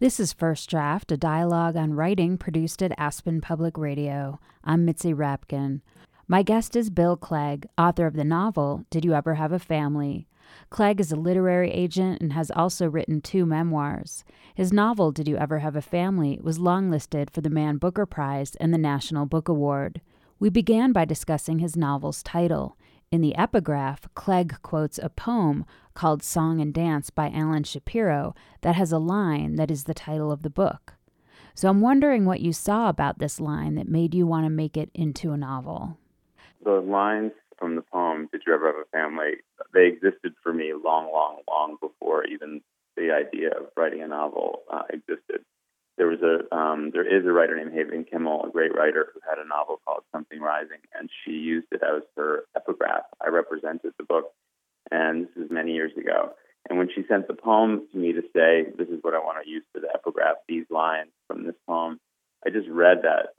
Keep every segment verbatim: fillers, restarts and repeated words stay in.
This is First Draft, a dialogue on writing produced at Aspen Public Radio. I'm Mitzi Rapkin. My guest is Bill Clegg, author of the novel, Did You Ever Have a Family? Clegg is a literary agent and has also written two memoirs. His novel, Did You Ever Have a Family?, was longlisted for the Man Booker Prize and the National Book Award. We began by discussing his novel's title. In the epigraph, Clegg quotes a poem called Song and Dance by Alan Shapiro that has a line that is the title of the book. So I'm wondering what you saw about this line that made you want to make it into a novel. The lines from the poem, Did You Ever Have a Family?, they existed for me long, long, long before even the idea of writing a novel uh, existed. There was a, um, there is a writer named Haven Kimmel, a great writer who had a novel called Something Rising, and she used it as her epigraph. I represented the book, and this is many years ago. And when she sent the poem to me to say, this is what I want to use for the epigraph, these lines from this poem, I just read that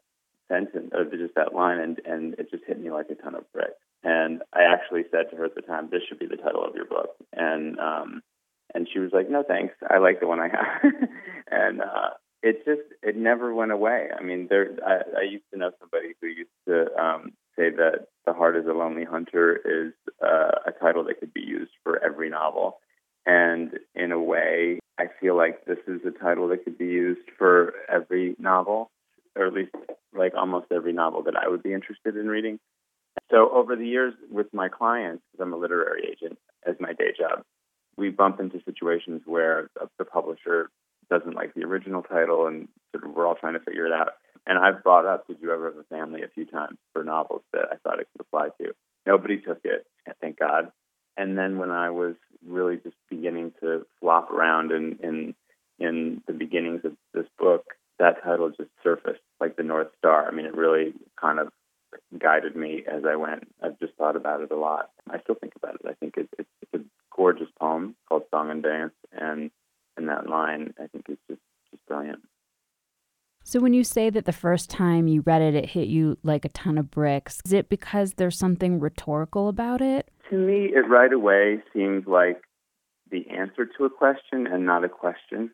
sentence, or just that line, and, and it just hit me like a ton of bricks. And I actually said to her at the time, this should be the title of your book. And um, and she was like, no, thanks. I like the one I have. and, uh, It just, it never went away. I mean, there. I, I used to know somebody who used to um, say that The Heart is a Lonely Hunter is uh, a title that could be used for every novel. And in a way, I feel like this is a title that could be used for every novel, or at least like almost every novel that I would be interested in reading. So over the years with my clients, because I'm a literary agent as my day job, we bump into situations where the publisher doesn't like the original title, and sort of we're all trying to figure it out. And I've brought up Did You Ever Have a Family a few times for novels that I thought it could apply to. Nobody took it, thank God. And then when I was really just beginning to flop around in, in, in the beginnings of this book, that title just surfaced like the North Star. I mean, it really kind of guided me as I went. I've just thought about it a lot. I still think about it. I think it, it's, it's a gorgeous poem called Song and Dance, and And that line, I think, is just, just brilliant. So when you say that the first time you read it, it hit you like a ton of bricks, is it because there's something rhetorical about it? To me, it right away seemed like the answer to a question and not a question,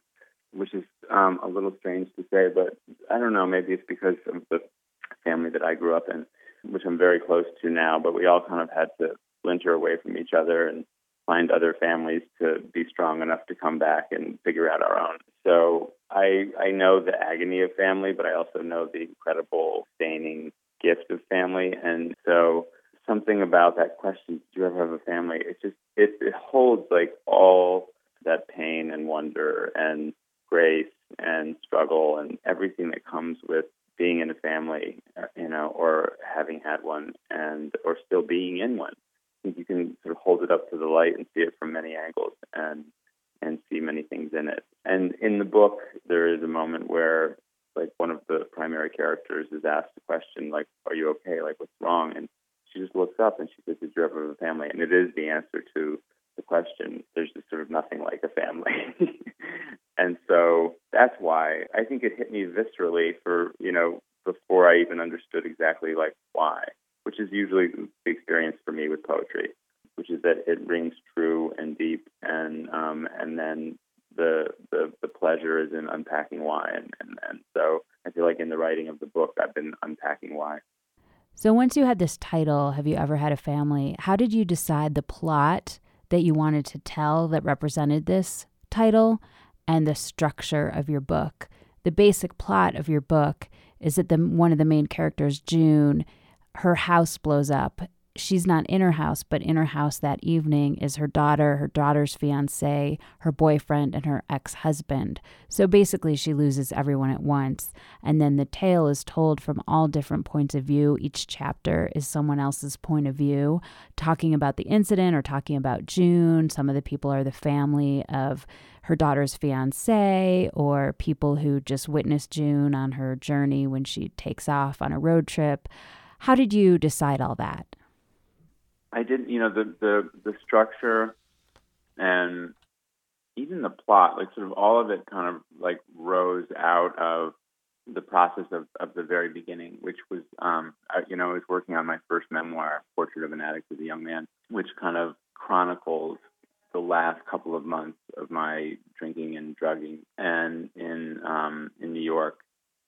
which is um, a little strange to say, but I don't know, maybe it's because of the family that I grew up in, which I'm very close to now, but we all kind of had to splinter away from each other and find other families to be strong enough to come back and figure out our own. So I I know the agony of family, but I also know the incredible, sustaining gift of family. And so something about that question, do you ever have a family? It just, it, it holds like all that pain and wonder and grace and struggle and everything that comes with being in a family, you know, or having had one and or still being in one. You can sort of hold it up to the light and see it from many angles and and see many things in it. And in the book, there is a moment where, like, one of the primary characters is asked a question, like, are you okay? Like, what's wrong? And she just looks up and she says, did you ever have a family? And it is the answer to the question. There's just sort of nothing like a family. And so that's why I think it hit me viscerally for, you know, before I even understood exactly, like, why. Which is usually the experience for me with poetry, which is that it rings true and deep, and um, and then the, the the pleasure is in unpacking why. And, and, and so I feel like in the writing of the book, I've been unpacking why. So once you had this title, Have You Ever Had a Family?, how did you decide the plot that you wanted to tell that represented this title and the structure of your book? The basic plot of your book is that the one of the main characters, June, her house blows up. She's not in her house, but in her house that evening is her daughter, her daughter's fiance, her boyfriend, and her ex-husband. So basically she loses everyone at once. And then the tale is told from all different points of view. Each chapter is someone else's point of view, talking about the incident or talking about June. Some of the people are the family of her daughter's fiance, or people who just witnessed June on her journey when she takes off on a road trip. How did you decide all that? I didn't, you know, the, the, the structure and even the plot, like sort of all of it kind of like rose out of the process of, of the very beginning, which was, um, I, you know, I was working on my first memoir, Portrait of an Addict as a Young Man, which kind of chronicles the last couple of months of my drinking and drugging. And in York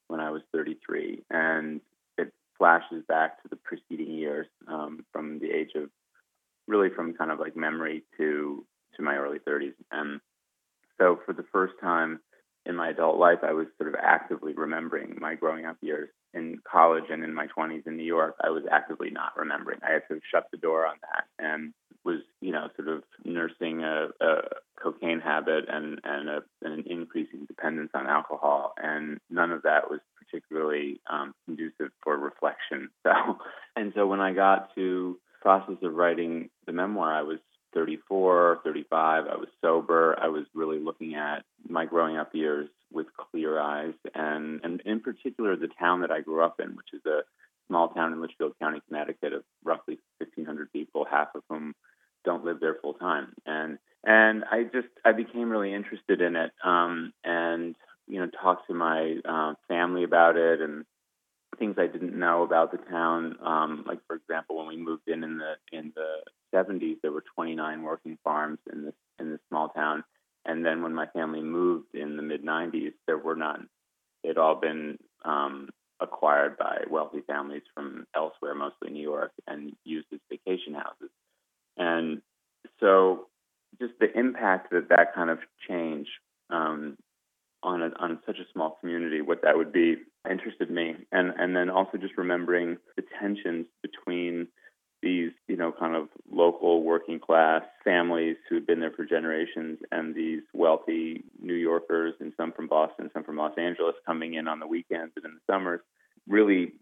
when I was thirty-three, and it flashes back to the preceding years, um, from the age of, really from kind of like memory to to my early thirties. And so for the first time in my adult life, I was sort of actively remembering my growing up years in college and in my twenties in New York. I was actively not remembering. I had to shut the door on that and was, you know, sort of nursing a, a cocaine habit and, and, a, and an increasing dependence on alcohol. And none of that was particularly um, conducive for reflection. So, and so when I got to the process of writing the memoir, I was thirty-four, thirty-five, I was sober. I was really looking at my growing up years with clear eyes, and, and in particular the town that I grew up in, which is a small town in Litchfield County, Connecticut, of roughly fifteen hundred people, half of whom don't live there full time. And and I just I became really interested in it, um, and you know talked to my uh, family about it and things I didn't know about the town. Um, like for example, when we moved in in the in the seventies, there were twenty-nine working farms in this in this small town. And then when my family moved in the mid nineties, there were none. They'd all been um, acquired by wealthy families from elsewhere, mostly New York, and used as vacation houses. And so just the impact that that kind of change um, on a, on such a small community, what that would be, interested me. And, and then also just remembering the tensions between these, you know, kind of local working class families who'd been there for generations and these wealthy New Yorkers, and some from Boston, some from Los Angeles, coming in on the weekends and in the summers, really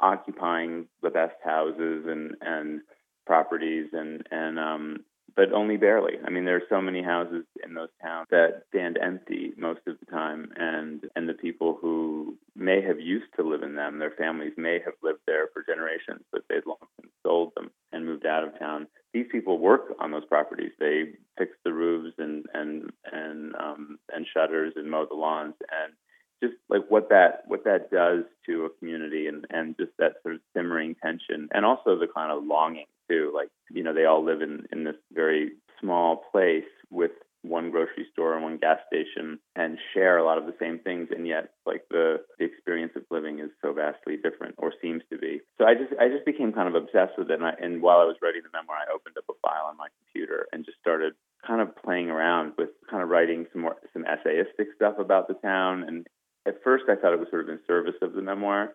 occupying the best houses and, and properties and, and um, but only barely. I mean, there are so many houses in those towns that stand empty most of the time, and and the people who may have used to live in them, their families may have lived there for generations, but they've long since sold them and moved out of town. These people work on those properties. They fix the roofs and and and um, and shutters and mow the lawns, and just like what that what that does to a community, and, and just that sort of simmering tension, and also the kind of longing too. Like, you know, they all live in, in this very small place with one grocery store and one gas station and share a lot of the same things, and yet like the, the experience of living is so vastly different, or seems to be. So I just I just became kind of obsessed with it, and, I, and while I was writing the memoir, I opened up a file on my computer and just started kind of playing around with kind of writing some more some essayistic stuff about the town. And at first, I thought it was sort of in service of the memoir.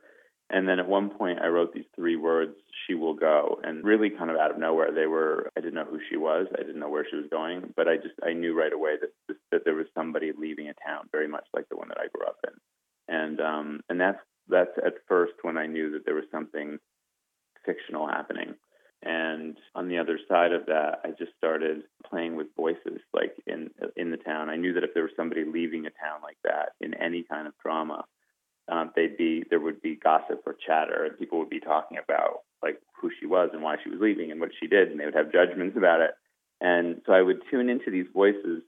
And then at one point, I wrote these three words, "She will go." And really kind of out of nowhere, they were, I didn't know who she was. I didn't know where she was going. But I just, I knew right away that that there was somebody leaving a town very much like the one that I grew up in. And um, and that's, that's at first when I knew that there was something fictional happening. And on the other side of that, I just started playing with voices, like in in the town. I knew that if there was somebody leaving a town like that in any kind of drama, um, they'd be there would be gossip or chatter, and people would be talking about like who she was and why she was leaving and what she did, and they would have judgments about it. And so I would tune into these voices,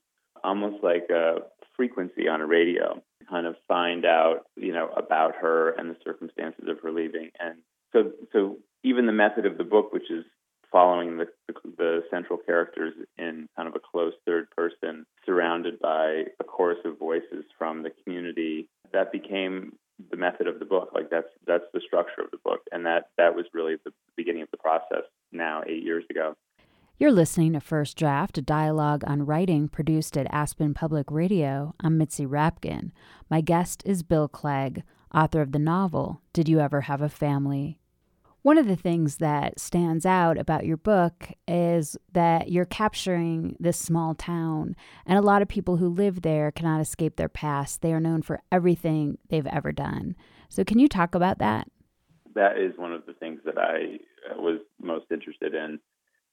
almost like a frequency on a radio, to kind of find out, you know, about her and the circumstances of her leaving. And so, so. Even the method of the book, which is following the, the, the central characters in kind of a close third person, surrounded by a chorus of voices from the community, that became the method of the book. Like that's that's the structure of the book, and that that was really the beginning of the process. Now, eight years ago. You're listening to First Draft, a dialogue on writing produced at Aspen Public Radio. I'm Mitzi Rapkin. My guest is Bill Clegg, author of the novel "Did You Ever Have a Family?" One of the things that stands out about your book is that you're capturing this small town, and a lot of people who live there cannot escape their past. They are known for everything they've ever done. So can you talk about that? That is one of the things that I was most interested in.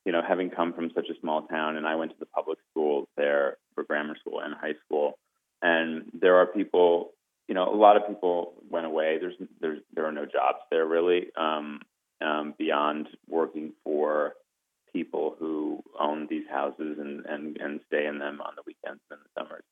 You know, having come from such a small town, and I went to the public school there for grammar school and high school, and there are people, you know, a lot of people went away. There's, there's, there are no jobs there really. Um, Um, beyond working for people who own these houses and, and, and stay in them on the weekends and the summers.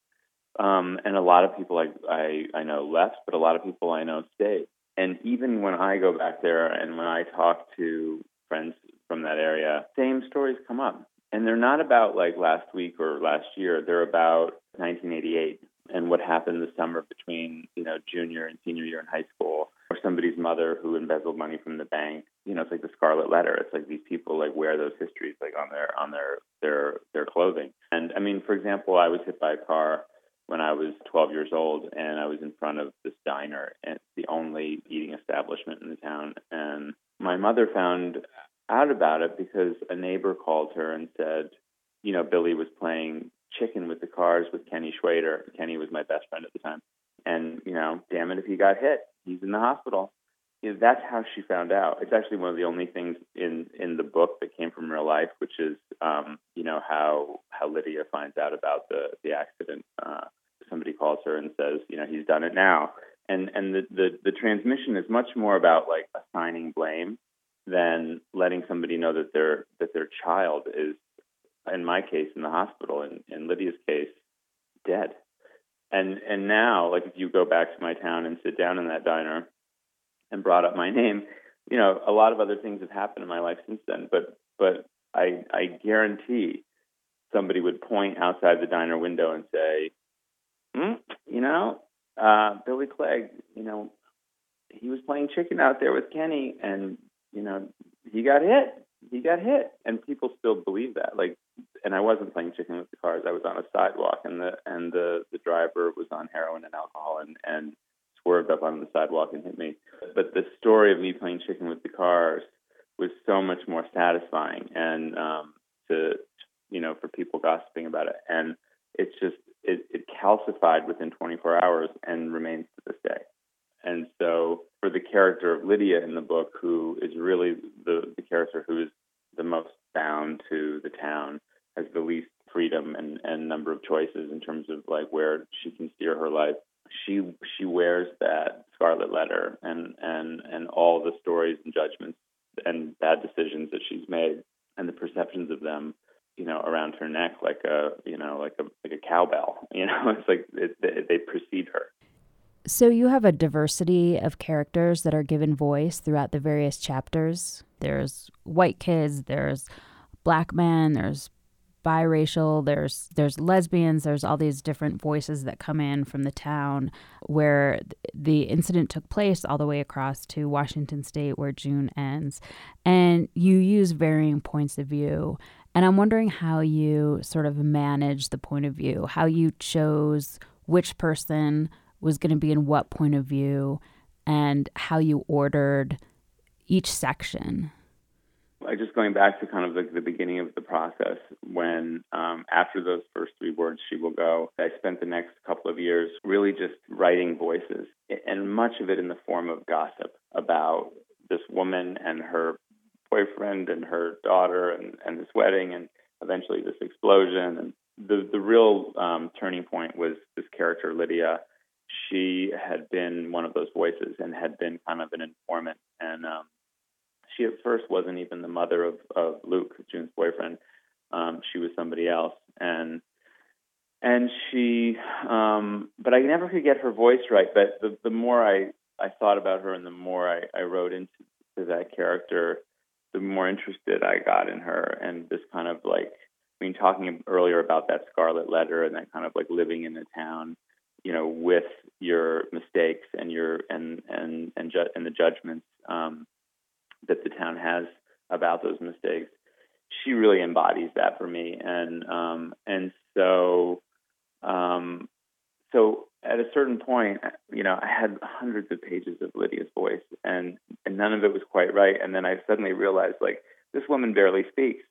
Um, and a lot of people I, I, I know left, but a lot of people I know stayed. And even when I go back there and when I talk to friends from that area, same stories come up. And they're not about like last week or last year. They're about nineteen eighty-eight and what happened the summer between, you know, junior and senior year in high school, or somebody's mother who embezzled money from the bank. You know, it's like the Scarlet Letter. It's like these people like wear those histories like on their on their their their clothing. And I mean, for example, I was hit by a car when I was twelve years old, and I was in front of this diner, and it's the only eating establishment in the town. And my mother found out about it because a neighbor called her and said, you know, Billy was playing chicken with the cars with Kenny Schwader. Kenny was my best friend at the time. And, you know, damn it if he got hit. He's in the hospital. You know, that's how she found out. It's actually one of the only things in, in the book that came from real life, which is, um, you know, how how Lydia finds out about the, the accident. Uh, somebody calls her and says, you know, he's done it now. And and the, the, the transmission is much more about, like, assigning blame than letting somebody know that their that their child is, in my case, in the hospital, in, in Lydia's case, dead. And and now, like, if you go back to my town and sit down in that diner and brought up my name, you know, a lot of other things have happened in my life since then. But but I I guarantee somebody would point outside the diner window and say, mm, you know, uh, Billy Clegg, you know, he was playing chicken out there with Kenny, and, you know, he got hit. He got hit. And people still believe that. Like, and I wasn't playing chicken with the cars. I was on a sidewalk, and the and the, the driver was on heroin and alcohol and, and swerved up on the sidewalk and hit me. But the story of me playing chicken with the cars was so much more satisfying, and um, to, you know, for people gossiping about it. And it's just, it, it calcified within twenty-four hours and remains to this day. And so for the character of Lydia in the book, who is really the, the character who is the most bound to the town, has the least freedom and, and number of choices in terms of like where she can steer her life, she she wears that Scarlet Letter and, and, and all the stories and judgments and bad decisions that she's made and the perceptions of them, you know, around her neck like a, you know, like a like a cowbell. You know, it's like it, it, they precede her. So you have a diversity of characters that are given voice throughout the various chapters. There's white kids, there's black men, there's biracial, there's there's lesbians, there's all these different voices that come in from the town where the incident took place all the way across to Washington State where June ends. And you use varying points of view. And I'm wondering how you sort of manage the point of view, how you chose which person was going to be in what point of view, and how you ordered each section. Like, just going back to kind of like the beginning of the process, when um, after those first three words, "She Will Go," I spent the next couple of years really just writing voices, and much of it in the form of gossip about this woman and her boyfriend and her daughter and, and this wedding and eventually this explosion. And the, the real um, turning point was this character, Lydia. She had been one of those voices and had been kind of an informant. And um, she at first wasn't even the mother of, of Luke, June's boyfriend. Um, she was somebody else. And and she, um, but I never could get her voice right. But the, the more I, I thought about her and the more I, I wrote into that character, the more interested I got in her. And this kind of like, I mean, talking earlier about that Scarlet Letter and that kind of like living in the town, you know, with your mistakes and your and and and, ju- and the judgments um, that the town has about those mistakes, she really embodies that for me. And um, and so um, so at a certain point, you know, I had hundreds of pages of Lydia's voice, and and none of it was quite right. And then I suddenly realized, like, this woman barely speaks.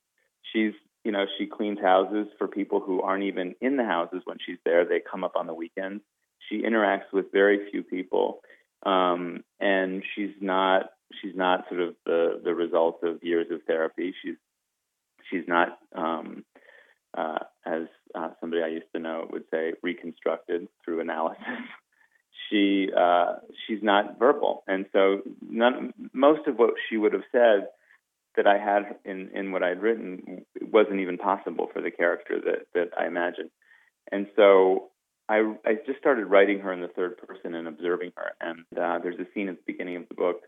She's You know, she cleans houses for people who aren't even in the houses when she's there. They come up on the weekends. She interacts with very few people, um, and she's not she's not sort of the, the result of years of therapy. She's she's not um, uh, as uh, somebody I used to know would say, reconstructed through analysis. she uh, she's not verbal, and so none, most of what she would have said that I had in, in what I'd written, it wasn't even possible for the character that, that I imagined. And so I, I just started writing her in the third person and observing her. And uh, there's a scene at the beginning of the book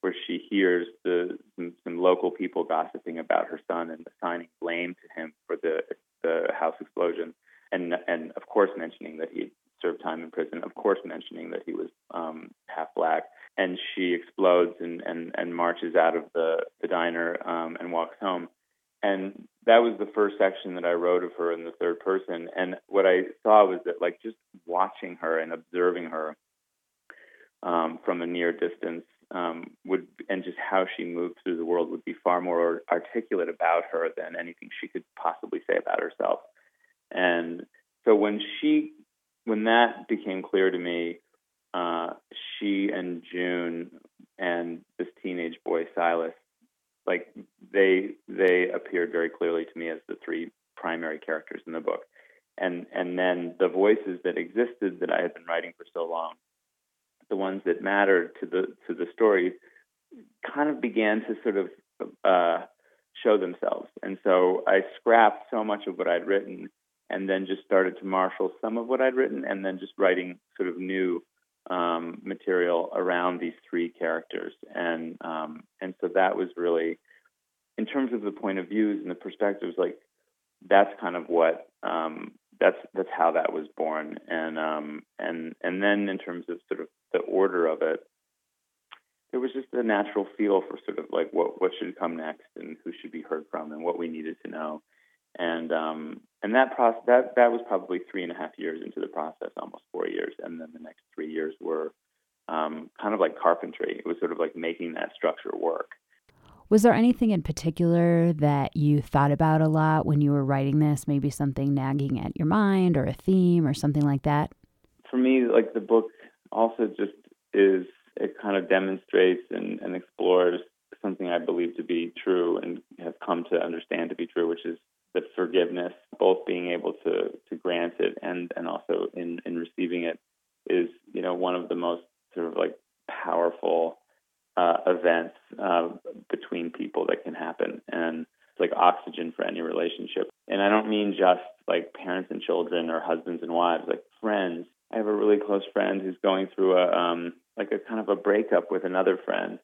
where she hears the some, some local people gossiping about her son and assigning blame to him for the the house explosion, and and of course mentioning that he served time in prison, of course mentioning that he was um, half black. And she explodes and, and, and marches out of the, the diner um, and walks home. And that was the first section that I wrote of her in the third person. And what I saw was that, like, just watching her and observing her um, from a near distance um, would, and just how she moved through the world would be far more articulate about her than anything she could possibly say about herself. And so when she, when that became clear to me, uh, she and June and this teenage boy, Silas, like they they appeared very clearly to me as the three primary characters in the book. And and then the voices that existed that I had been writing for so long, the ones that mattered to the to the story, kind of began to sort of uh, show themselves. And so I scrapped so much of what I'd written and then just started to marshal some of what I'd written and then just writing sort of new Um, material around these three characters, and um, and so that was really, in terms of the point of views and the perspectives, like that's kind of what um, that's that's how that was born, and um, and and then in terms of sort of the order of it, there was just a natural feel for sort of like what what should come next and who should be heard from and what we needed to know, and um, and that process that that was probably three and a half years into the process, almost four years, and then the next three years were um, kind of like carpentry. It was sort of like making that structure work. Was there anything in particular that you thought about a lot when you were writing this? Maybe something nagging at your mind or a theme or something like that? For me, like the book also just is, it kind of demonstrates and, and explores something I believe to be true and have come to understand to be true, which is that forgiveness, both being able to, to grant it and, and also in, in receiving it, is, you know, one of the most sort of like powerful uh, events uh, between people that can happen. And it's like oxygen for any relationship. And I don't mean just like parents and children or husbands and wives, like friends. I have a really close friend who's going through a um, like a kind of a breakup with another friend.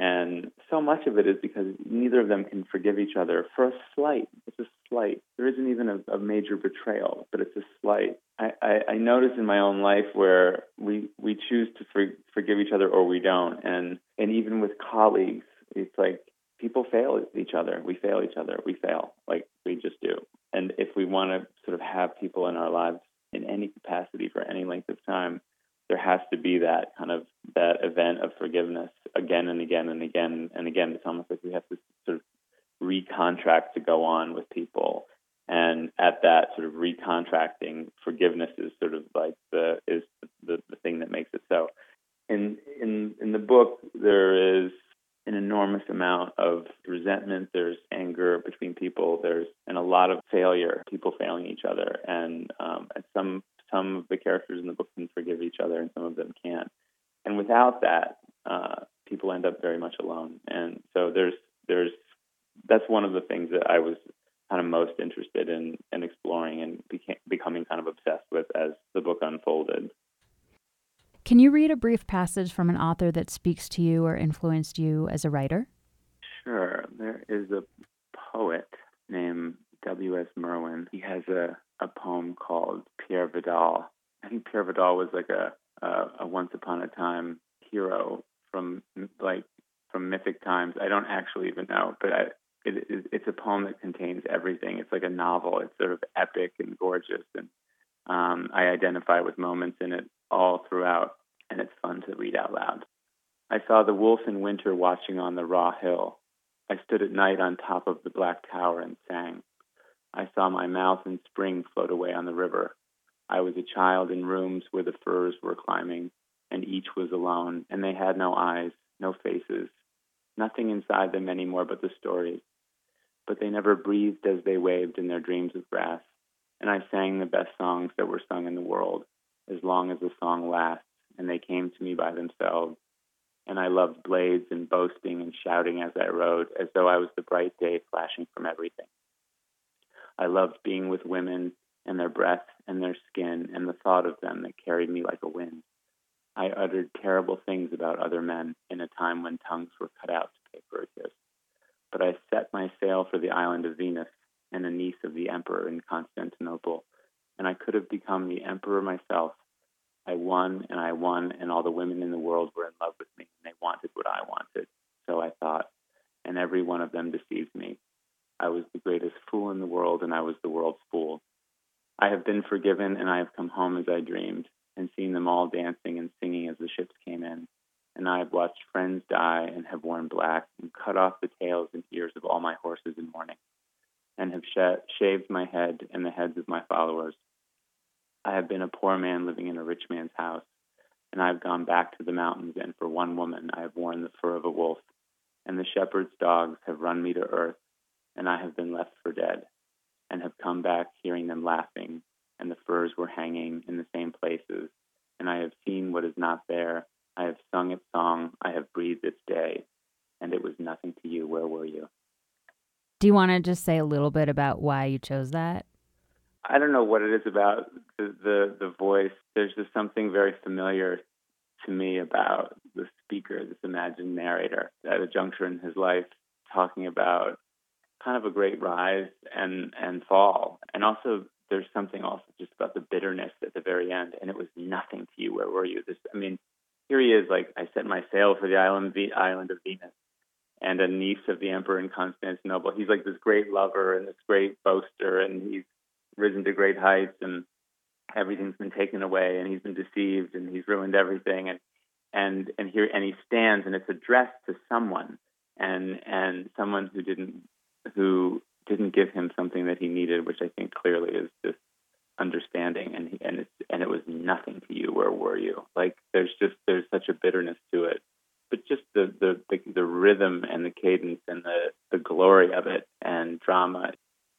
And so much of it is because neither of them can forgive each other for a slight. It's a slight. There isn't even a, a major betrayal, but it's a slight. I, I, I notice in my own life where we we choose to for, forgive each other or we don't. And and even with colleagues, it's like people fail each other. We fail each other. We fail. Like we just do. And if we want to sort of have people in our lives in any capacity for any length of time, there has to be that kind of that event of forgiveness again and again and again and again. It's almost like we have to sort of recontract to go on with people. And at that sort of recontracting, forgiveness is sort of like the is the, the thing that makes it so. In in in the book, there is an enormous amount of resentment. There's anger between people. There's and a lot of failure. People failing each other. And um, at some Some of the characters in the book can forgive each other, and some of them can't. And without that, uh, people end up very much alone. And so there's there's that's one of the things that I was kind of most interested in and in exploring and became, becoming kind of obsessed with as the book unfolded. Can you read a brief passage from an author that speaks to you or influenced you as a writer? Sure. There is a poet named W S Merwin. He has a a poem called Pierre Vidal. I think Pierre Vidal was like a, a, a once upon a time hero from like from mythic times. I don't actually even know, but I, it, it, it's a poem that contains everything. It's like a novel. It's sort of epic and gorgeous, and um, I identify with moments in it all throughout, and it's fun to read out loud. I saw the wolf in winter watching on the raw hill. I stood at night on top of the black tower and sang. I saw my mouth in spring float away on the river. I was a child in rooms where the firs were climbing, and each was alone, and they had no eyes, no faces, nothing inside them anymore but the stories. But they never breathed as they waved in their dreams of grass, and I sang the best songs that were sung in the world, as long as the song lasts, and they came to me by themselves. And I loved blades and boasting and shouting as I rode, as though I was the bright day flashing from everything. I loved being with women and their breath and their skin and the thought of them that carried me like a wind. I uttered terrible things about other men in a time when tongues were cut out to pay for a kiss. But I set my sail for the island of Venus and a niece of the emperor in Constantinople, and I could have become the emperor myself I won and I won, and all the women in the world were in love with me, and they wanted what I wanted. So I thought, and every one of them deceived me. I was the greatest fool in the world, and I was the world's fool. I have been forgiven, and I have come home as I dreamed, and seen them all dancing and singing as the ships came in. And I have watched friends die and have worn black and cut off the tails and ears of all my horses in mourning, and have sh- shaved my head and the heads of my followers. I have been a poor man living in a rich man's house, and I have gone back to the mountains, and for one woman I have worn the fur of a wolf, and the shepherd's dogs have run me to earth, and I have been left for dead, and have come back hearing them laughing, and the furs were hanging in the same places, and I have seen what is not there, I have sung its song, I have breathed its day, and it was nothing to you, where were you? Do you want to just say a little bit about why you chose that? I don't know what it is about the, the, the voice. There's just something very familiar to me about the speaker, this imagined narrator, at a juncture in his life, talking about kind of a great rise and, and fall. And also there's something also just about the bitterness at the very end. And it was nothing to you, where were you? This, I mean, here he is, like, I set my sail for the island, the island of Venus, and a niece of the emperor in Constantinople. He's like this great lover and this great boaster, and he's risen to great heights, and everything's been taken away, and he's been deceived, and he's ruined everything. And and and here, and he stands, and it's addressed to someone, and and someone who didn't who didn't give him something that he needed, which I think clearly is this understanding. And he, and it's, and it was nothing to you, where were you? Like, there's just there's such a bitterness to it, but just the the the, the rhythm and the cadence and the, the glory of it and drama.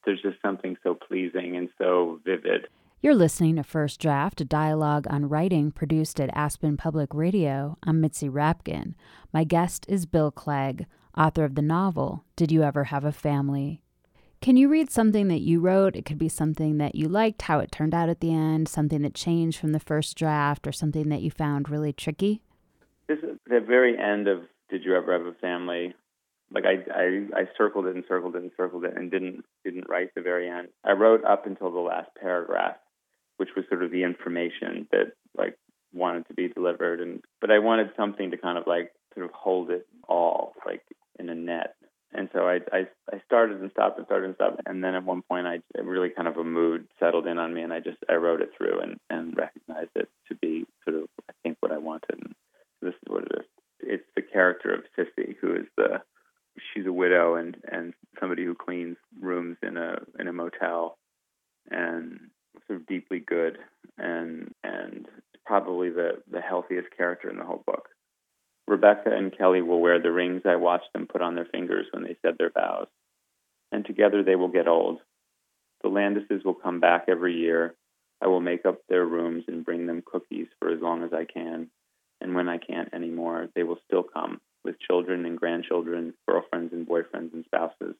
There's just something so pleasing and so vivid. You're listening to First Draft, a dialogue on writing produced at Aspen Public Radio. I'm Mitzi Rapkin. My guest is Bill Clegg, author of the novel, Did You Ever Have a Family? Can you read something that you wrote? It could be something that you liked, how it turned out at the end, something that changed from the first draft, or something that you found really tricky? This is the very end of Did You Ever Have a Family? Like I, I, I circled it and circled it and circled it and didn't didn't write the very end. I wrote up until the last paragraph, which was sort of the information that like wanted to be delivered, and but I wanted something to kind of like sort of hold it all like in a net. And so I I, I started and stopped and started and stopped, and then at one point I really kind of a mood settled in on me, and I just I wrote it through and, and recognized it to be sort of I think what I wanted. And this is what it is. It's the character of Sissy, who is the she's a widow and, and somebody who cleans rooms in a in a motel, and sort of deeply good and and probably the, the healthiest character in the whole book. Rebecca and Kelly will wear the rings I watched them put on their fingers when they said their vows, and together they will get old. The Landises will come back every year. I will make up their rooms and bring them cookies for as long as I can, and when I can't anymore, they will still come, with children and grandchildren, girlfriends and boyfriends and spouses.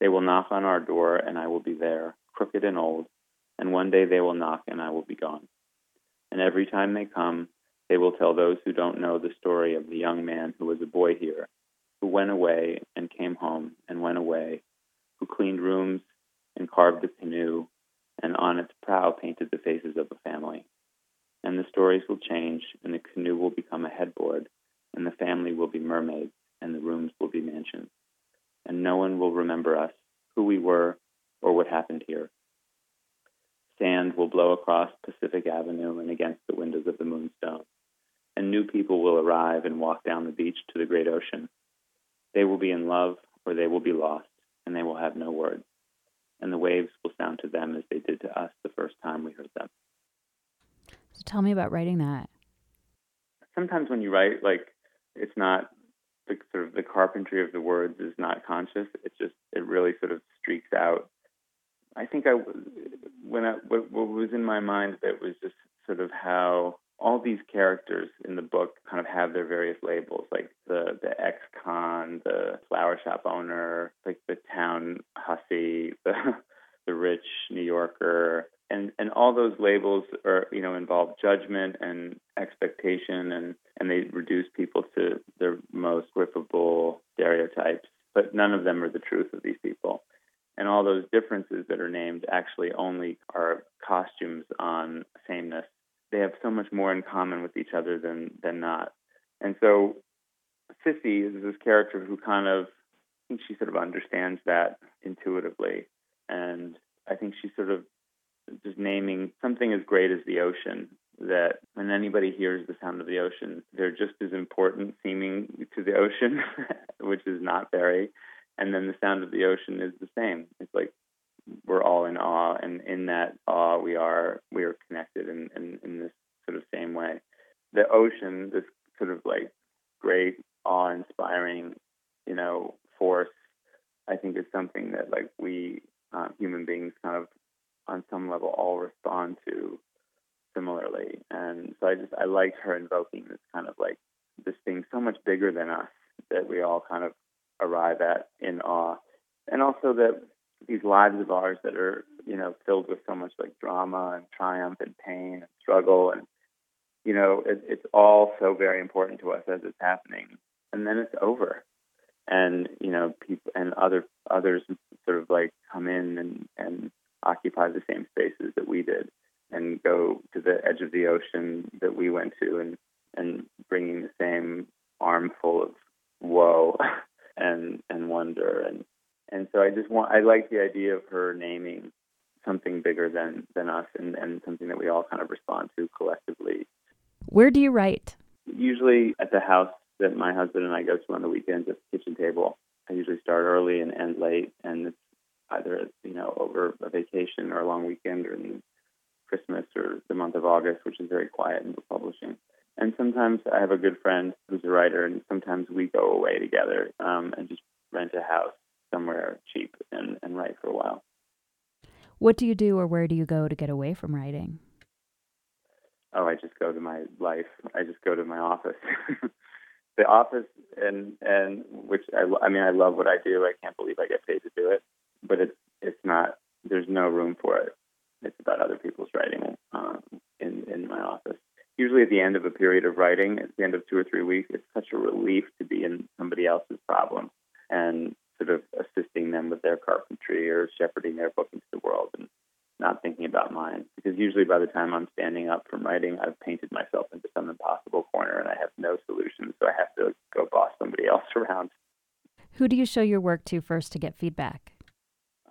They will knock on our door, and I will be there, crooked and old, and one day they will knock, and I will be gone. And every time they come, they will tell those who don't know the story of the young man who was a boy here, who went away and came home and went away, who cleaned rooms and carved a canoe, and on its prow painted the faces of a family. And the stories will change, and the canoe will become a headboard, and the family will be mermaids, and the rooms will be mansions. And no one will remember us, who we were, or what happened here. Sand will blow across Pacific Avenue and against the windows of the Moonstone, and new people will arrive and walk down the beach to the great ocean. They will be in love, or they will be lost, and they will have no words. And the waves will sound to them as they did to us the first time we heard them. So tell me about writing that. Sometimes when you write, like, it's not the sort of the carpentry of the words is not conscious. It's just it really sort of streaks out. I think I when I what, what was in my mind that was just sort of how all these characters in the book kind of have their various labels, like the the ex-con, the flower shop owner, like the town hussy, the the rich New Yorker. And and all those labels are, you know, involve judgment and expectation, and, and they reduce people to their most grippable stereotypes. But none of them are the truth of these people. And all those differences that are named actually only are costumes on sameness. They have so much more each other than than not. And so Sissy is this character who kind of, I think she sort of understands that intuitively. And I think she's sort of just naming something as great as the ocean, that when anybody hears the sound of the ocean, they're just as important seeming to the ocean, which is not very. And then the sound of the ocean is the same. It's like we're all in awe, and in that awe we are we are connected in, in, in this sort of same way. The ocean, this sort of like great, awe-inspiring, you know, force, I think is something that like we uh, human beings kind of on some level all respond to similarly. And so I just, I liked her invoking this kind of like this thing so much bigger than us that we all kind of arrive at in awe. And also that these lives of ours that are, you know, filled with so much like drama and triumph and pain and struggle, and, you know, it, it's all so very important to us as it's happening. And then it's over. And, you know, people and other others sort of like come in and, and occupy the same spaces that we did, and go to the edge of the ocean that we went to, and, and bringing the same armful of woe and and wonder. And, and so I just want, I like the idea of her naming something bigger than, than us, and, and something that we all kind of respond to collectively. Where do you write? Usually at the house that my husband and I go to on the weekends, at the kitchen table. I usually start early and end late, and it's either, you know, over a vacation or a long weekend, or in Christmas or the month of August, which is very quiet in book publishing. And sometimes I have a good friend who's a writer, and sometimes we go away together um, and just rent a house somewhere cheap and, and write for a while. What do you do, or where do you go to get away from writing? Oh, I just go to my life. I just go to my office. The office, and and which I, I mean, I love what I do. I can't believe I get paid to do it, but it's it's not. There's no room for it. It's about other people's writing um, in, in my office. Usually at the end of a period of writing, at the end of two or three weeks, it's such a relief to be in somebody else's problem and sort of assisting them with their carpentry or shepherding their book into the world and not thinking about mine. Because usually by the time I'm standing up from writing, I've painted myself into some impossible corner and I have no solution, so I have to go boss somebody else around. Who do you show your work to first to get feedback?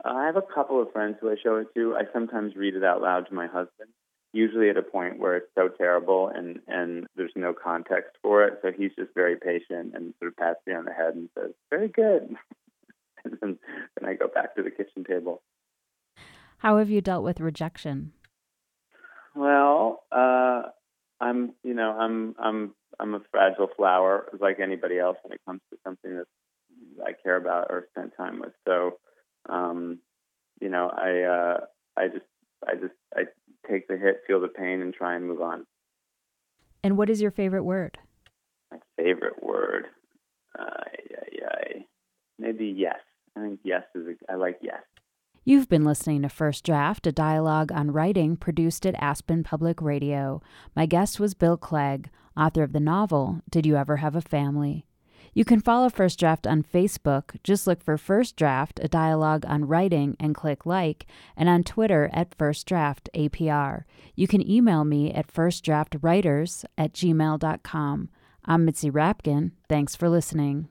I have a couple of friends who I show it to. I sometimes read it out loud to my husband, usually at a point where it's so terrible and, and there's no context for it. So he's just very patient and sort of pats me on the head and says, very good. And then, then I go back to the kitchen table. How have you dealt with rejection? Well, uh, I'm, you know, I'm, I'm, I'm a fragile flower, like anybody else, when it comes to something that I care about or spend time with. So, Um, you know, I, uh, I just, I just, I take the hit, feel the pain, and try and move on. And what is your favorite word? My favorite word, uh, yeah, yeah, maybe yes. I think yes is. A, I like yes. You've been listening to First Draft, a dialogue on writing produced at Aspen Public Radio. My guest was Bill Clegg, author of the novel Did You Ever Have a Family? You can follow First Draft on Facebook. Just look for First Draft, a dialogue on writing, and click like, and on Twitter at First Draft A P R. You can email me at firstdraftwriters at gmail dot com. I'm Mitzi Rapkin. Thanks for listening.